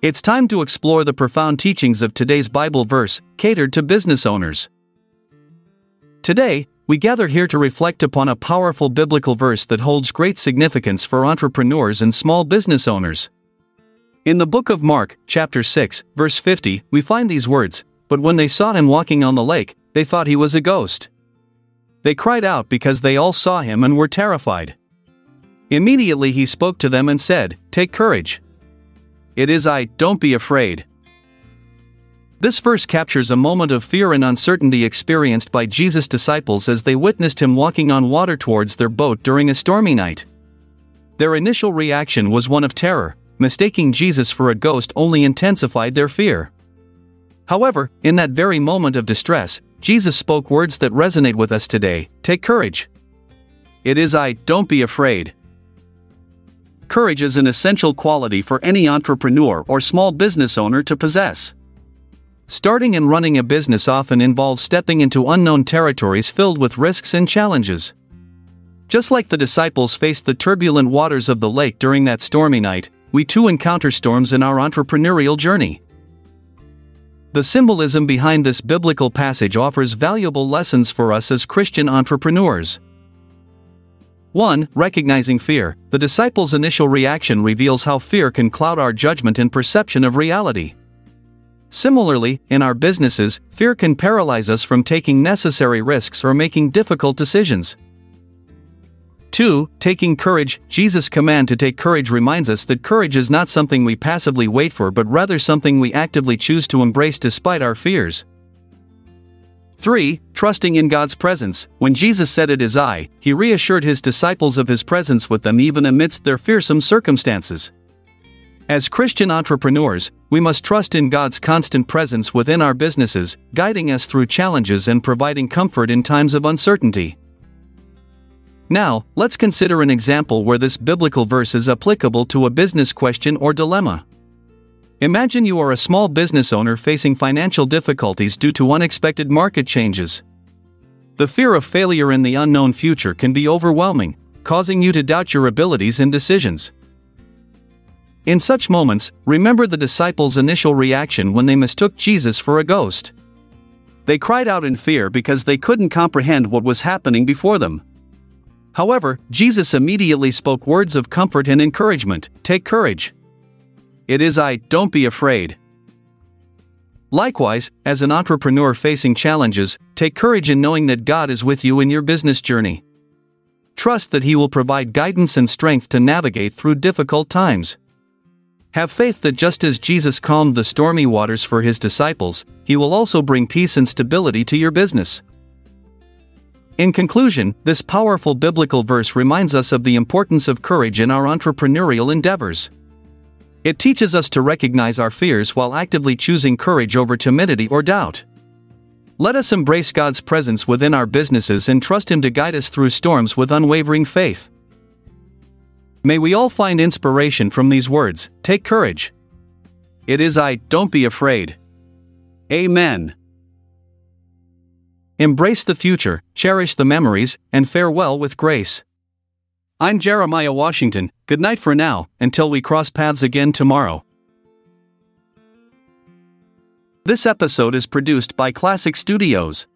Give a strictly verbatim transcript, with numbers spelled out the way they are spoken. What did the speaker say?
It's time to explore the profound teachings of today's Bible verse, catered to business owners. Today, we gather here to reflect upon a powerful biblical verse that holds great significance for entrepreneurs and small business owners. In the book of Mark, chapter six, verse fifty, we find these words, "But when they saw him walking on the lake, they thought he was a ghost. They cried out because they all saw him and were terrified. Immediately he spoke to them and said, 'Take courage. It is I, don't be afraid.'" This verse captures a moment of fear and uncertainty experienced by Jesus' disciples as they witnessed him walking on water towards their boat during a stormy night. Their initial reaction was one of terror. Mistaking Jesus for a ghost only intensified their fear. However, in that very moment of distress, Jesus spoke words that resonate with us today: "Take courage. It is I, don't be afraid." Courage is an essential quality for any entrepreneur or small business owner to possess. Starting and running a business often involves stepping into unknown territories filled with risks and challenges. Just like the disciples faced the turbulent waters of the lake during that stormy night, we too encounter storms in our entrepreneurial journey. The symbolism behind this biblical passage offers valuable lessons for us as Christian entrepreneurs. one Recognizing fear, the disciples' initial reaction reveals how fear can cloud our judgment and perception of reality. Similarly, in our businesses, fear can paralyze us from taking necessary risks or making difficult decisions. two Taking courage, Jesus' command to take courage reminds us that courage is not something we passively wait for but rather something we actively choose to embrace despite our fears. three Trusting in God's presence, when Jesus said, "It is I," he reassured his disciples of his presence with them even amidst their fearsome circumstances. As Christian entrepreneurs, we must trust in God's constant presence within our businesses, guiding us through challenges and providing comfort in times of uncertainty. Now, let's consider an example where this biblical verse is applicable to a business question or dilemma. Imagine you are a small business owner facing financial difficulties due to unexpected market changes. The fear of failure in the unknown future can be overwhelming, causing you to doubt your abilities and decisions. In such moments, remember the disciples' initial reaction when they mistook Jesus for a ghost. They cried out in fear because they couldn't comprehend what was happening before them. However, Jesus immediately spoke words of comfort and encouragement, "Take courage. It is I, don't be afraid." Likewise, as an entrepreneur facing challenges, take courage in knowing that God is with you in your business journey. Trust that He will provide guidance and strength to navigate through difficult times. Have faith that just as Jesus calmed the stormy waters for His disciples, He will also bring peace and stability to your business. In conclusion, this powerful biblical verse reminds us of the importance of courage in our entrepreneurial endeavors. It teaches us to recognize our fears while actively choosing courage over timidity or doubt. Let us embrace God's presence within our businesses and trust Him to guide us through storms with unwavering faith. May we all find inspiration from these words, "Take courage. It is I, don't be afraid." Amen. Embrace the future, cherish the memories, and farewell with grace. I'm Jeremiah Washington. Good night for now, until we cross paths again tomorrow. This episode is produced by Classic Studios.